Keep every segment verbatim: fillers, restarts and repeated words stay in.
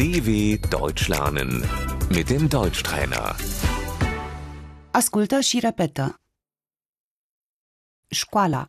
D W Deutsch lernen mit dem Deutschtrainer. Ascultă și repetă. Școala.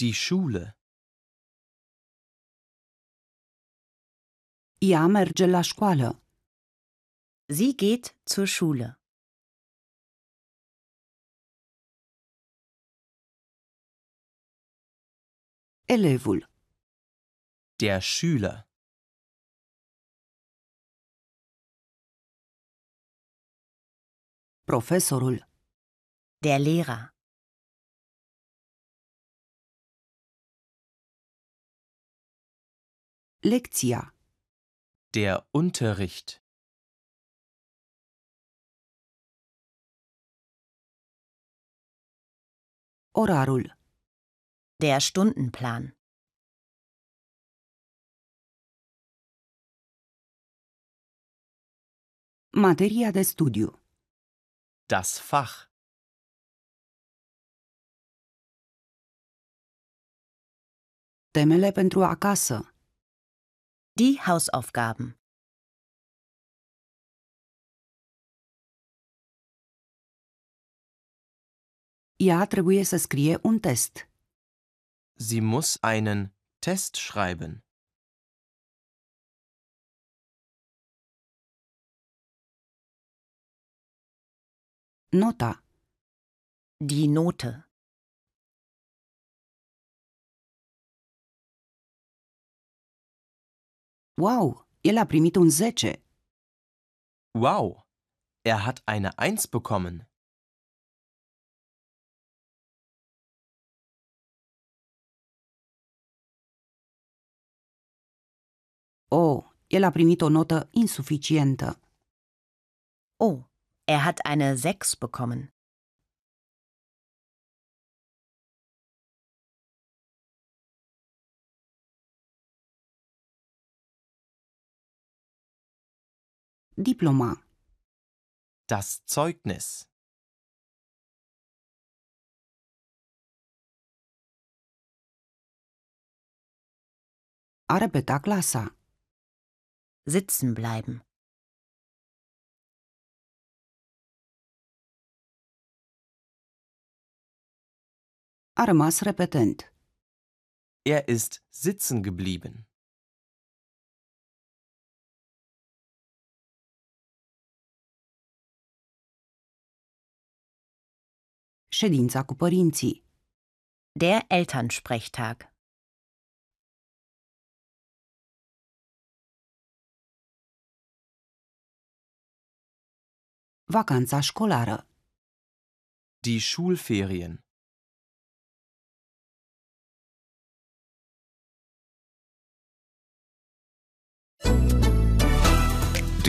Die Schule. Ea merge la școală. Sie geht zur Schule. Elevul. Der Schüler. Profesorul. Der Lehrer. Lecția. Der Unterricht. Orarul. Der Stundenplan. Materia de studiu. Das Fach. Temele pentru acasă. Die Hausaufgaben. Ea trebuie să scrie un test. Sie muss einen Test schreiben. Nota. Die Note. Wow, el a primit un zece. Wow, er hat eine Eins bekommen. Oh, el a primit o notă insuficientă. Oh. Er hat eine Sechs bekommen. Diploma. Das Zeugnis. A repeta clasa. Sitzen bleiben. A rămas repetent. Er ist sitzen geblieben. Ședința cu părinții. Der Elternsprechtag. Vacanța școlară. Die Schulferien. d